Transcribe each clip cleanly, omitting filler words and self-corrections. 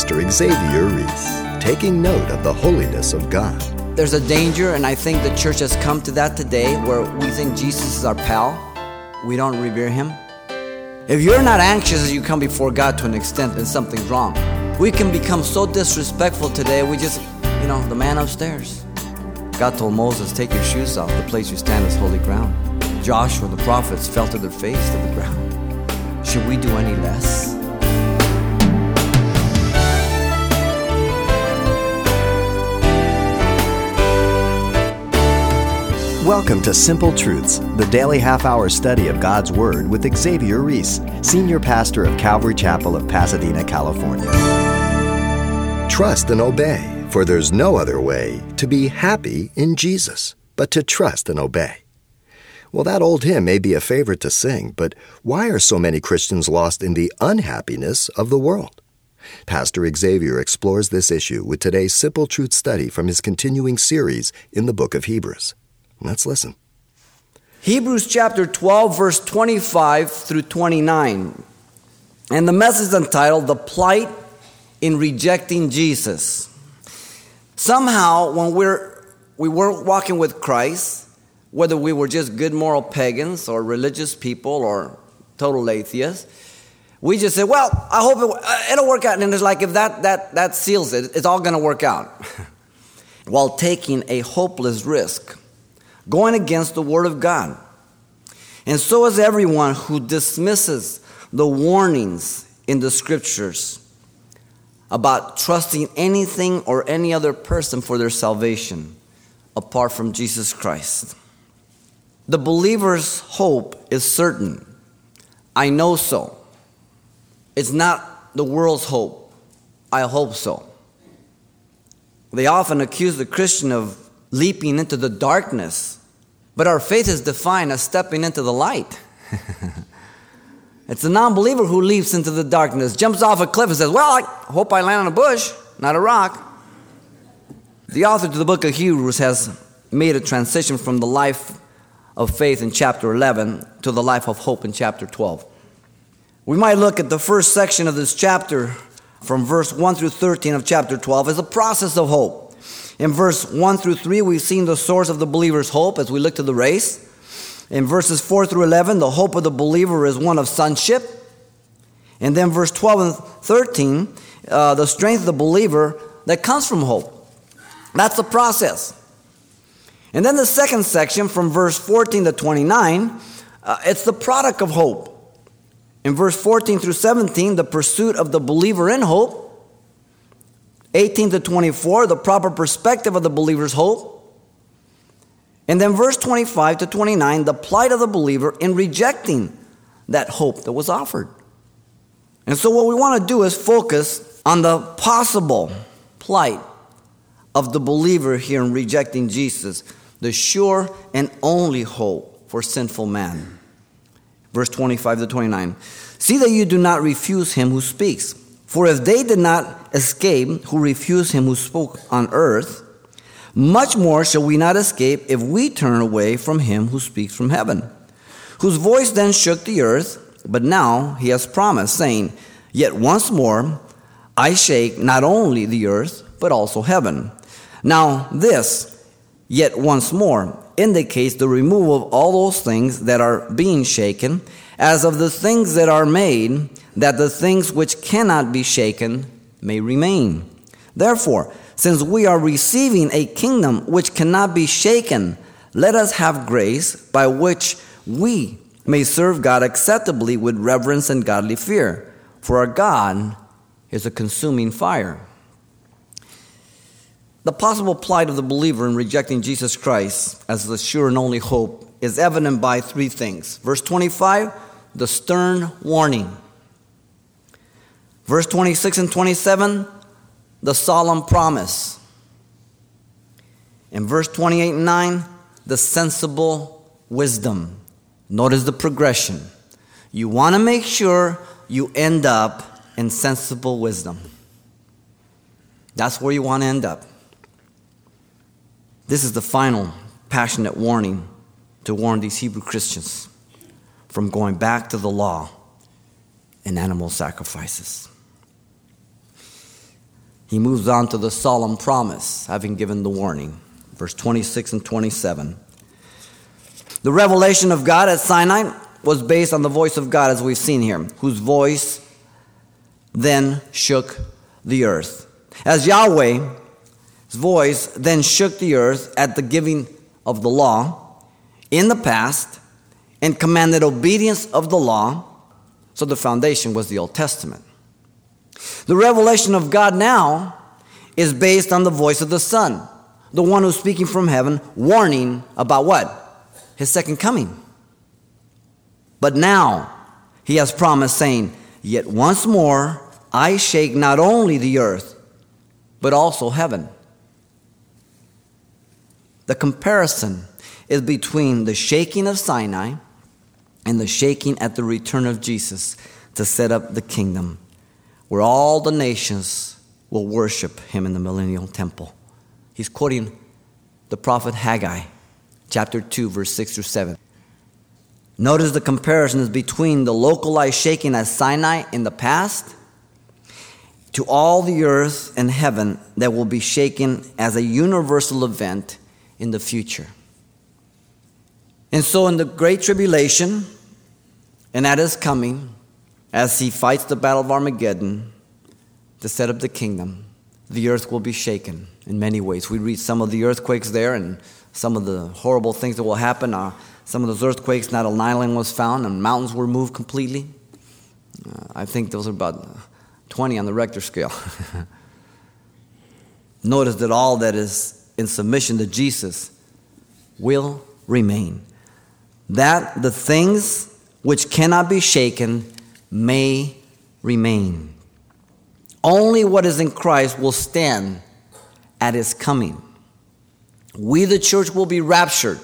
Pastor Xavier Reese, taking note of the holiness of God. There's a danger, and I think the church has come to that today, where we think Jesus is our pal. We don't revere him. If you're not anxious as you come before God to an extent, then something's wrong. We can become so disrespectful today, we just, the man upstairs. God told Moses, take your shoes off, the place you stand is holy ground. Joshua, the prophets, fell to their face to the ground. Should we do any less? Welcome to Simple Truths, the daily half-hour study of God's Word with Xavier Reese, Senior Pastor of Calvary Chapel of Pasadena, California. Trust and obey, for there's no other way to be happy in Jesus but to trust and obey. Well, that old hymn may be a favorite to sing, but why are so many Christians lost in the unhappiness of the world? Pastor Xavier explores this issue with today's Simple Truth study from his continuing series in the book of Hebrews. Let's listen. Hebrews chapter 12, verse 25 through 29. And the message is entitled, The Plight in Rejecting Jesus. Somehow, when we weren't walking with Christ, whether we were just good moral pagans or religious people or total atheists, we just said, well, I hope it'll work out. And it's like, if that seals it, it's all going to work out. While taking a hopeless risk, going against the Word of God. And so is everyone who dismisses the warnings in the Scriptures about trusting anything or any other person for their salvation apart from Jesus Christ. The believer's hope is certain. I know so. It's not the world's hope. I hope so. They often accuse the Christian of leaping into the darkness. But our faith is defined as stepping into the light. It's a non-believer who leaps into the darkness, jumps off a cliff and says, well, I hope I land on a bush, not a rock. The author to the book of Hebrews has made a transition from the life of faith in chapter 11 to the life of hope in chapter 12. We might look at the first section of this chapter from verse 1 through 13 of chapter 12 as a process of hope. In verse 1 through 3, we've seen the source of the believer's hope as we look to the race. In verses 4 through 11, the hope of the believer is one of sonship. And then verse 12 and 13, the strength of the believer that comes from hope. That's the process. And then the second section from verse 14 to 29, it's the product of hope. In verse 14 through 17, the pursuit of the believer in hope. 18 to 24, the proper perspective of the believer's hope. And then verse 25 to 29, the plight of the believer in rejecting that hope that was offered. And so what we want to do is focus on the possible plight of the believer here in rejecting Jesus, the sure and only hope for sinful man. Verse 25 to 29, see that you do not refuse him who speaks. For if they did not escape who refused him who spoke on earth, much more shall we not escape if we turn away from him who speaks from heaven, whose voice then shook the earth, but now he has promised, saying, yet once more I shake not only the earth, but also heaven. Now this, yet once more, indicates the removal of all those things that are being shaken, as of the things that are made, that the things which cannot be shaken may remain. Therefore, since we are receiving a kingdom which cannot be shaken, let us have grace by which we may serve God acceptably with reverence and godly fear. For our God is a consuming fire. The possible plight of the believer in rejecting Jesus Christ as the sure and only hope is evident by three things. Verse 25, the stern warning. Verse 26 and 27, the solemn promise. In verse 28 and 9, the sensible wisdom. Notice the progression. You want to make sure you end up in sensible wisdom. That's where you want to end up. This is the final passionate warning to warn these Hebrew Christians from going back to the law and animal sacrifices. He moves on to the solemn promise, having given the warning. Verse 26 and 27. The revelation of God at Sinai was based on the voice of God, as we've seen here, whose voice then shook the earth. As Yahweh's voice then shook the earth at the giving of the law in the past and commanded obedience of the law, so the foundation was the Old Testament. The revelation of God now is based on the voice of the Son, the one who's speaking from heaven, warning about what? His second coming. But now he has promised, saying, "Yet once more I shake not only the earth, but also heaven." The comparison is between the shaking of Sinai and the shaking at the return of Jesus to set up the kingdom, where all the nations will worship him in the millennial temple. He's quoting the prophet Haggai, chapter 2, verse 6 through 7. Notice the comparison is between the localized shaking at Sinai in the past to all the earth and heaven that will be shaken as a universal event in the future. And so in the Great Tribulation and at his coming, as he fights the battle of Armageddon to set up the kingdom, the earth will be shaken in many ways. We read some of the earthquakes there and some of the horrible things that will happen. Some of those earthquakes, not an island was found, and mountains were moved completely. I think those are about 20 on the Richter scale. Notice that all that is in submission to Jesus will remain, that the things which cannot be shaken may remain. Only what is in Christ will stand at his coming. We, the church, will be raptured.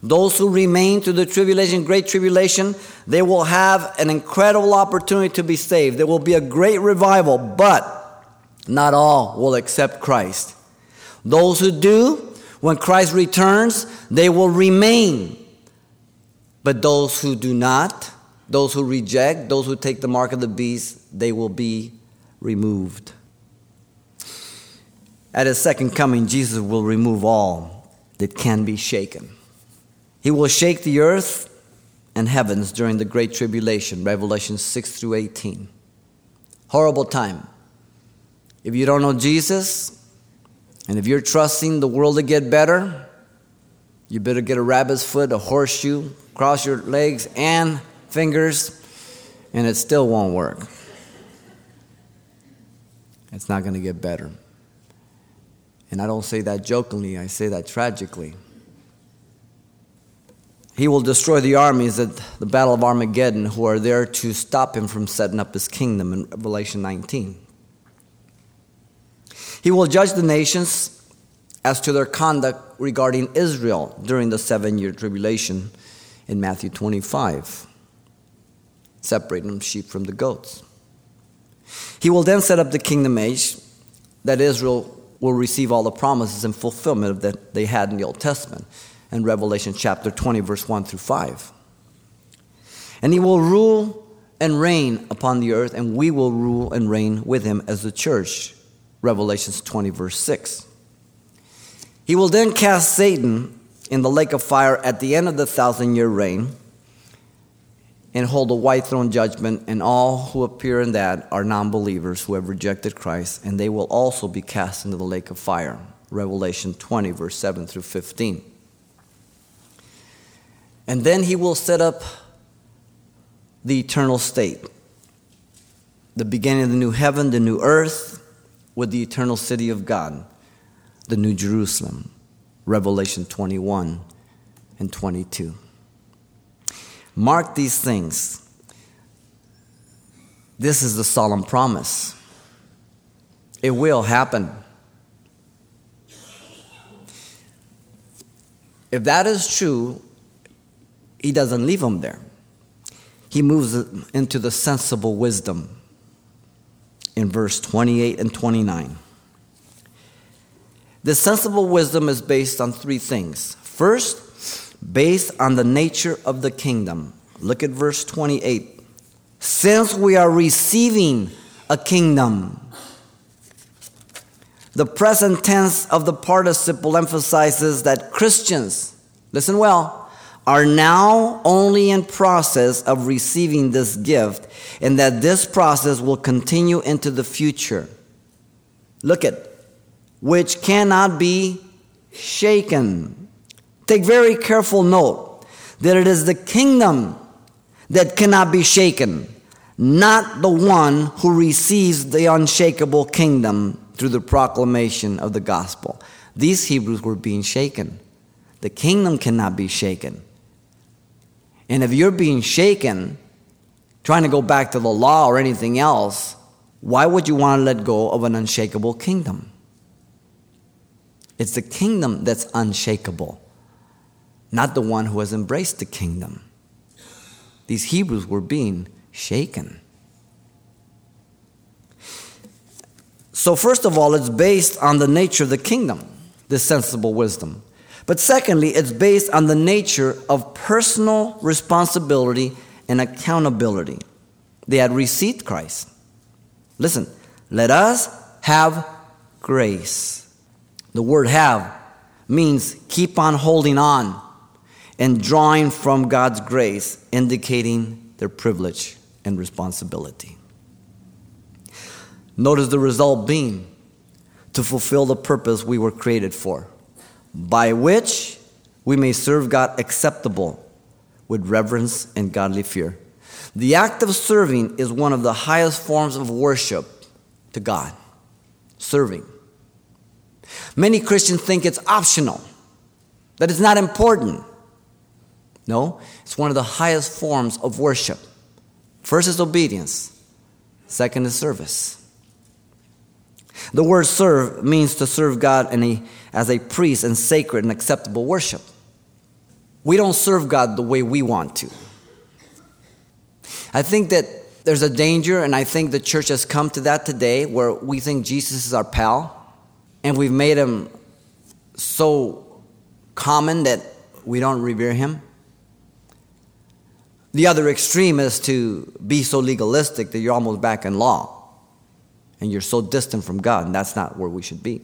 Those who remain through the tribulation, great tribulation, they will have an incredible opportunity to be saved. There will be a great revival, but not all will accept Christ. Those who do, when Christ returns, they will remain. But those who do not, those who reject, those who take the mark of the beast, they will be removed. At his second coming, Jesus will remove all that can be shaken. He will shake the earth and heavens during the Great Tribulation, Revelation 6 through 18. Horrible time. If you don't know Jesus, and if you're trusting the world to get better, you better get a rabbit's foot, a horseshoe, cross your legs and fingers, and it still won't work. It's not going to get better. And I don't say that jokingly, I say that tragically. He will destroy the armies at the Battle of Armageddon who are there to stop him from setting up his kingdom in Revelation 19. He will judge the nations as to their conduct regarding Israel during the 7-year tribulation in Matthew 25, separating them sheep from the goats. He will then set up the kingdom age that Israel will receive all the promises and fulfillment that they had in the Old Testament in Revelation chapter 20, verse 1 through 5. And he will rule and reign upon the earth, and we will rule and reign with him as the church, Revelation 20, verse 6. He will then cast Satan in the lake of fire at the end of the 1,000-year reign and hold a white throne judgment, and all who appear in that are non-believers who have rejected Christ, and they will also be cast into the lake of fire, Revelation 20, verse 7 through 15. And then he will set up the eternal state, the beginning of the new heaven, the new earth, with the eternal city of God, the New Jerusalem, Revelation 21 and 22. Mark these things. This is the solemn promise. It will happen. If that is true, he doesn't leave them there. He moves into the sensible wisdom in verse 28 and 29. This sensible wisdom is based on three things. First, based on the nature of the kingdom. Look at verse 28. Since we are receiving a kingdom The present tense of the participle emphasizes that Christians, listen well, are now only in process of receiving this gift, and that this process will continue into the future. Look at, which cannot be shaken. Take very careful note that it is the kingdom that cannot be shaken, not the one who receives the unshakable kingdom through the proclamation of the gospel. These Hebrews were being shaken. The kingdom cannot be shaken. And if you're being shaken, trying to go back to the law or anything else, why would you want to let go of an unshakable kingdom? It's the kingdom that's unshakable, not the one who has embraced the kingdom. These Hebrews were being shaken. So first of all, it's based on the nature of the kingdom, this sensible wisdom. But secondly, it's based on the nature of personal responsibility and accountability. They had received Christ. Listen, let us have grace. The word have means keep on holding on and drawing from God's grace, indicating their privilege and responsibility. Notice the result being to fulfill the purpose we were created for, by which we may serve God acceptable with reverence and godly fear. The act of serving is one of the highest forms of worship to God. Serving. Many Christians think it's optional, that it's not important. No, it's one of the highest forms of worship. First is obedience. Second is service. The word serve means to serve God as a priest in sacred and acceptable worship. We don't serve God the way we want to. I think that there's a danger, and I think the church has come to that today, where we think Jesus is our pal. And we've made him so common that we don't revere him. The other extreme is to be so legalistic that you're almost back in law. And you're so distant from God, and that's not where we should be.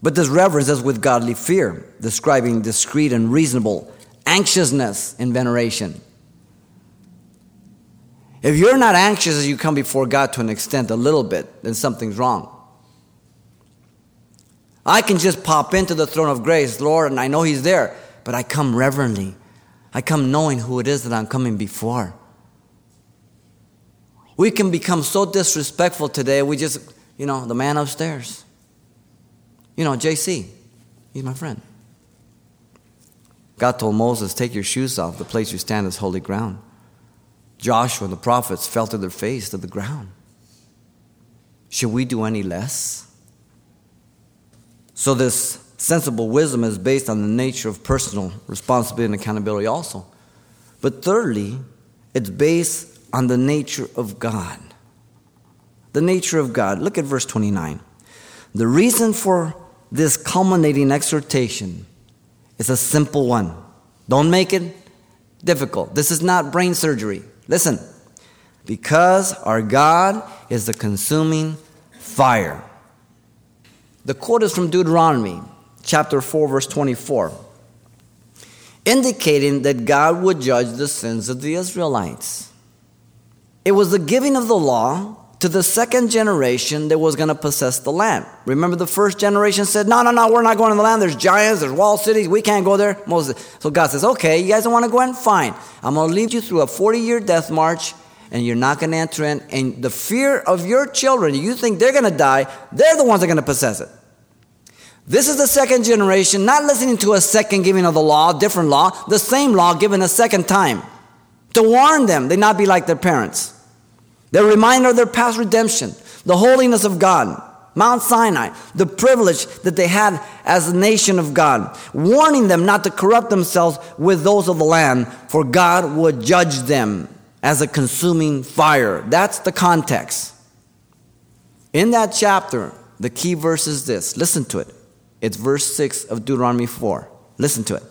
But this reverence is with godly fear, describing discreet and reasonable anxiousness and veneration. If you're not anxious as you come before God to an extent, a little bit, then something's wrong. I can just pop into the throne of grace, Lord, and I know he's there, but I come reverently. I come knowing who it is that I'm coming before. We can become so disrespectful today, we just, the man upstairs. JC, he's my friend. God told Moses, take your shoes off, the place you stand is holy ground. Joshua and the prophets fell to their face to the ground. Should we do any less? So this sensible wisdom is based on the nature of personal responsibility and accountability also. But thirdly, it's based on the nature of God. The nature of God. Look at verse 29. The reason for this culminating exhortation is a simple one. Don't make it difficult. This is not brain surgery. Listen, because our God is the consuming fire. The quote is from Deuteronomy chapter 4, verse 24, indicating that God would judge the sins of the Israelites. It was the giving of the law to the second generation that was going to possess the land. Remember, the first generation said, no, we're not going to the land. There's giants, there's walled cities. We can't go there. Moses. So God says, okay, you guys don't want to go in? Fine. I'm going to lead you through a 40-year death march, and you're not going to enter in. And the fear of your children, you think they're going to die, they're the ones that are going to possess it. This is the second generation, not listening to a second giving of the law, different law, the same law given a second time, to warn them they not be like their parents. The reminder of their past redemption, the holiness of God, Mount Sinai, the privilege that they had as a nation of God, warning them not to corrupt themselves with those of the land, for God would judge them as a consuming fire. That's the context. In that chapter, the key verse is this. Listen to it. It's verse 6 of Deuteronomy 4. Listen to it.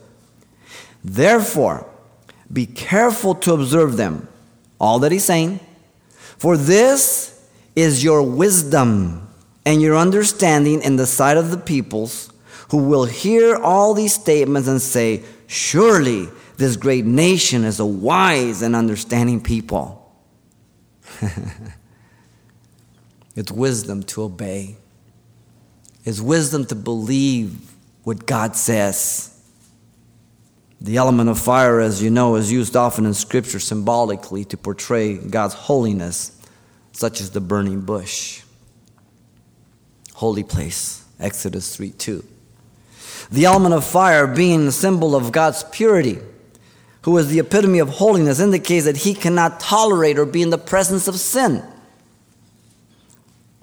Therefore, be careful to observe them. All that he's saying. For this is your wisdom and your understanding in the sight of the peoples, who will hear all these statements and say, surely this great nation is a wise and understanding people. It's wisdom to obey. It's wisdom to believe what God says. The element of fire, as you know, is used often in Scripture symbolically to portray God's holiness, such as the burning bush. Holy place, Exodus 3:2. The element of fire, being the symbol of God's purity, who is the epitome of holiness, indicates that he cannot tolerate or be in the presence of sin.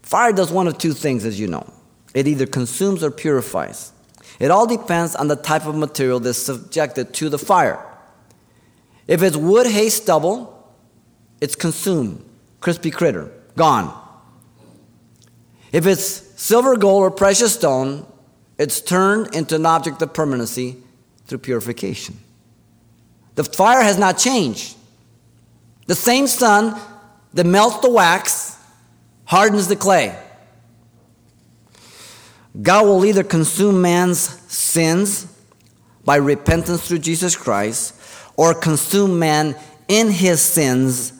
Fire does one of two things, as you know. It either consumes or purifies. It all depends on the type of material that's subjected to the fire. If it's wood, hay, stubble, it's consumed, crispy critter, gone. If it's silver, gold, or precious stone, it's turned into an object of permanency through purification. The fire has not changed. The same sun that melts the wax hardens the clay. God will either consume man's sins by repentance through Jesus Christ, or consume man in his sins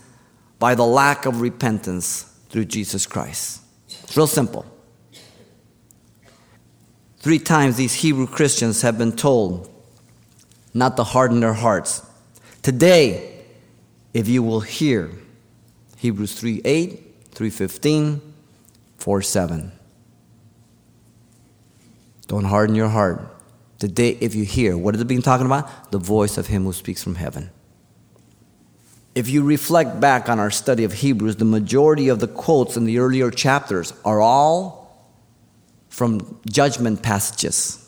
by the lack of repentance through Jesus Christ. It's real simple. 3 times these Hebrew Christians have been told not to harden their hearts. Today, if you will hear, Hebrews 3:8, 3:15, 4:7. Don't harden your heart. Today, if you hear, what is it being talking about? The voice of him who speaks from heaven. If you reflect back on our study of Hebrews, the majority of the quotes in the earlier chapters are all from judgment passages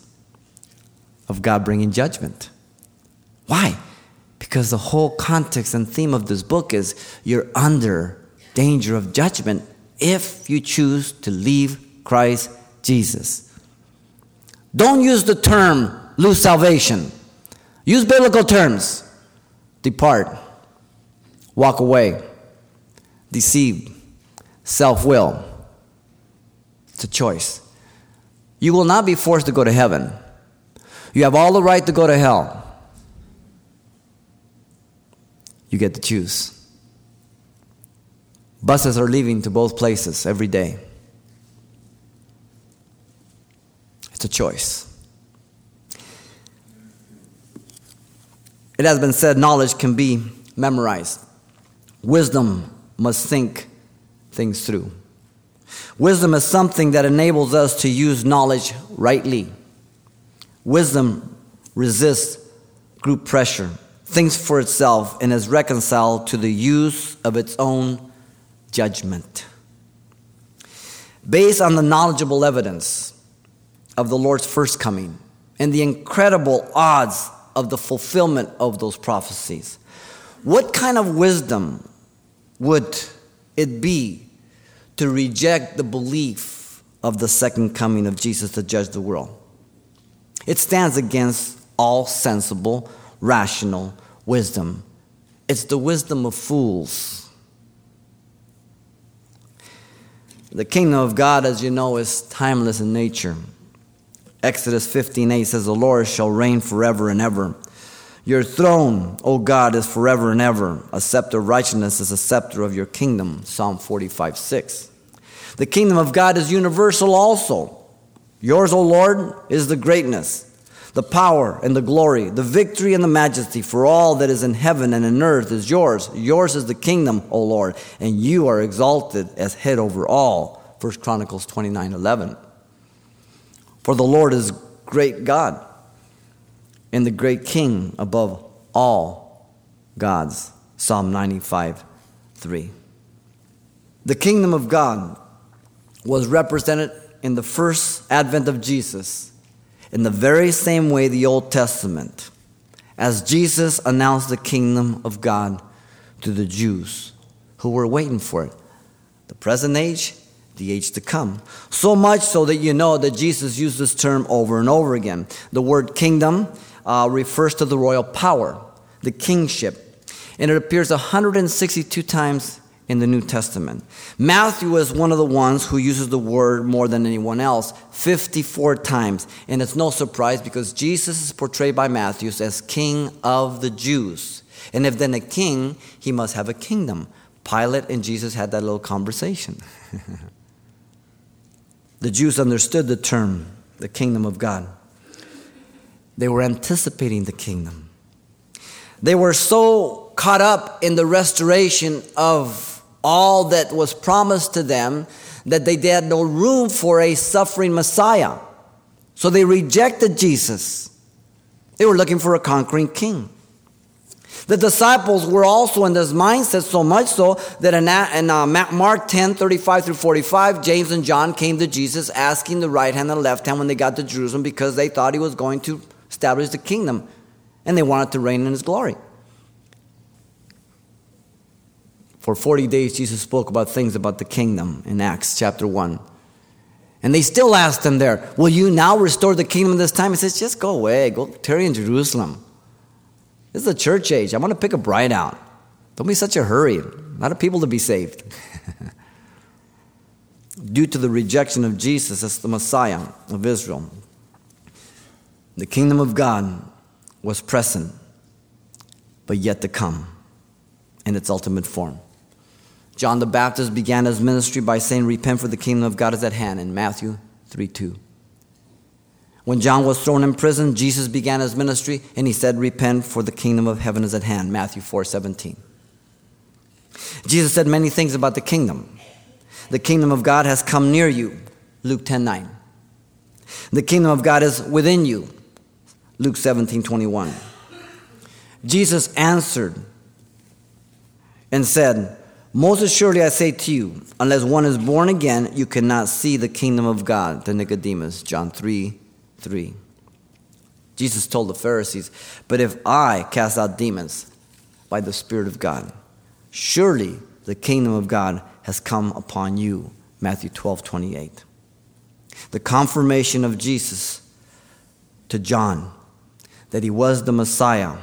of God bringing judgment. Why? Because the whole context and theme of this book is you're under danger of judgment if you choose to leave Christ Jesus. Don't use the term lose salvation. Use biblical terms. Depart. Walk away. Deceive. Self-will. It's a choice. You will not be forced to go to heaven. You have all the right to go to hell. You get to choose. Buses are leaving to both places every day. It's a choice. It has been said knowledge can be memorized. Wisdom must think things through. Wisdom is something that enables us to use knowledge rightly. Wisdom resists group pressure, thinks for itself, and is reconciled to the use of its own judgment. Based on the knowledgeable evidence of the Lord's first coming and the incredible odds of the fulfillment of those prophecies, what kind of wisdom would it be to reject the belief of the second coming of Jesus to judge the world? It stands against all sensible, rational wisdom. It's the wisdom of fools. The kingdom of God, as you know, is timeless in nature. Exodus 15:8 says, the Lord shall reign forever and ever. Your throne, O God, is forever and ever. A scepter of righteousness is a scepter of your kingdom. Psalm 45:6. The kingdom of God is universal also. Yours, O Lord, is the greatness, the power and the glory, the victory and the majesty, for all that is in heaven and in earth is yours. Yours is the kingdom, O Lord, and you are exalted as head over all. 1 Chronicles 29:11. For the Lord is great God and the great King above all gods. Psalm 95:3. The kingdom of God was represented in the first advent of Jesus in the very same way the Old Testament, as Jesus announced the kingdom of God to the Jews who were waiting for it. The present age, the age to come. So much so that you know that Jesus used this term over and over again. The word kingdom refers to the royal power, the kingship. And it appears 162 times in the New Testament. Matthew is one of the ones who uses the word more than anyone else, 54 times. And it's no surprise because Jesus is portrayed by Matthew as King of the Jews. And if then a king, he must have a kingdom. Pilate and Jesus had that little conversation. The Jews understood the term, the kingdom of God. They were anticipating the kingdom. They were so caught up in the restoration of all that was promised to them that they had no room for a suffering Messiah. So they rejected Jesus. They were looking for a conquering king. The disciples were also in this mindset, so much so that in Mark 10, 35 through 45, James and John came to Jesus asking the right hand and left hand when they got to Jerusalem because they thought he was going to establish the kingdom and they wanted to reign in his glory. For 40 days, Jesus spoke about things about the kingdom in Acts chapter 1. And they still asked him there, will you now restore the kingdom this time? He says, just go away. Go tarry in Jerusalem. This is a church age. I'm going to pick a bride out. Don't be such a hurry. A lot of people to be saved. Due to the rejection of Jesus as the Messiah of Israel, the kingdom of God was present, but yet to come in its ultimate form. John the Baptist began his ministry by saying, repent for the kingdom of God is at hand in Matthew 3:2. When John was thrown in prison, Jesus began his ministry, and he said, repent, for the kingdom of heaven is at hand, Matthew 4:17. Jesus said many things about the kingdom. The kingdom of God has come near you, Luke 10:9. The kingdom of God is within you, Luke 17:21. Jesus answered and said, most assuredly I say to you, unless one is born again, you cannot see the kingdom of God, to Nicodemus, John 3:3. Jesus told the Pharisees, but if I cast out demons by the Spirit of God, surely the kingdom of God has come upon you, Matthew 12:28. The confirmation of Jesus to John that he was the Messiah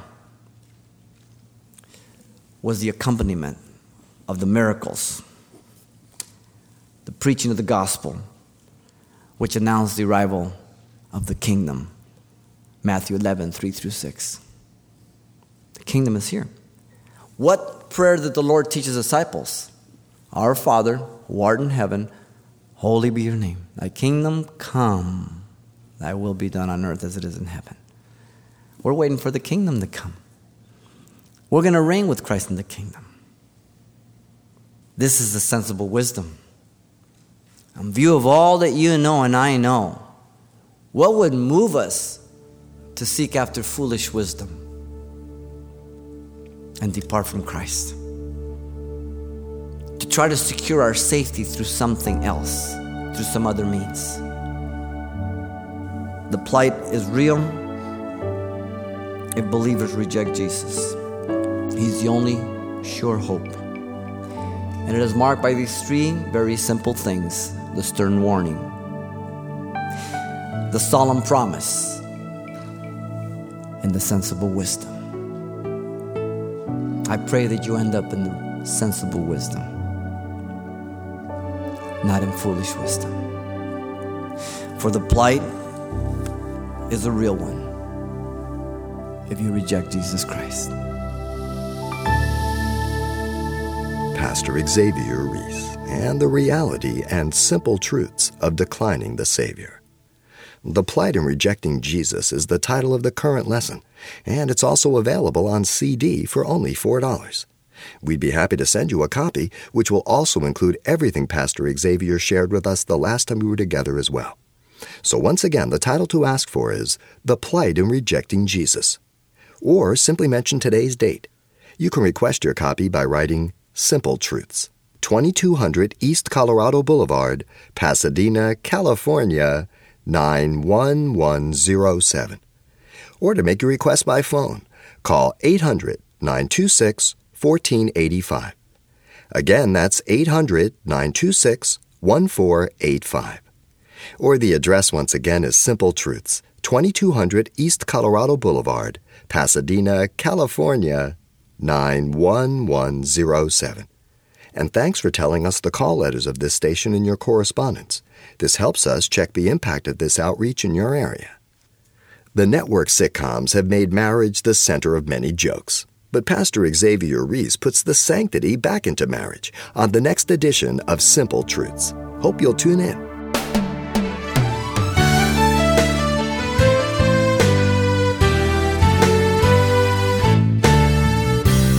was the accompaniment of the miracles, the preaching of the gospel, which announced the arrival of the kingdom, Matthew 11, 3 through 6. The kingdom is here. What prayer did the Lord teach his disciples? Our Father, who art in heaven, holy be your name. Thy kingdom come, thy will be done on earth as it is in heaven. We're waiting for the kingdom to come. We're going to reign with Christ in the kingdom. This is the sensible wisdom. In view of all that you know and I know, what would move us to seek after foolish wisdom and depart from Christ? To try to secure our safety through something else, through some other means. The plight is real if believers reject Jesus. He's the only sure hope. And it is marked by these three very simple things: the stern warning, the solemn promise, and the sensible wisdom. I pray that you end up in the sensible wisdom, not in foolish wisdom. For the plight is a real one if you reject Jesus Christ. Pastor Xavier Reese and the reality and simple truths of declining the Savior. The Plight in Rejecting Jesus is the title of the current lesson, and it's also available on CD for only $4. We'd be happy to send you a copy, which will also include everything Pastor Xavier shared with us the last time we were together as well. So once again, the title to ask for is The Plight in Rejecting Jesus. Or simply mention today's date. You can request your copy by writing Simple Truths, 2200 East Colorado Boulevard, Pasadena, California, 91107. Or to make your request by phone, call 800-926-1485. Again, that's 800-926-1485. Or the address once again is Simple Truths, 2200 East Colorado Boulevard, Pasadena, California, 91107. And thanks for telling us the call letters of this station in your correspondence. This helps us check the impact of this outreach in your area. The network sitcoms have made marriage the center of many jokes. But Pastor Xavier Reese puts the sanctity back into marriage on the next edition of Simple Truths. Hope you'll tune in.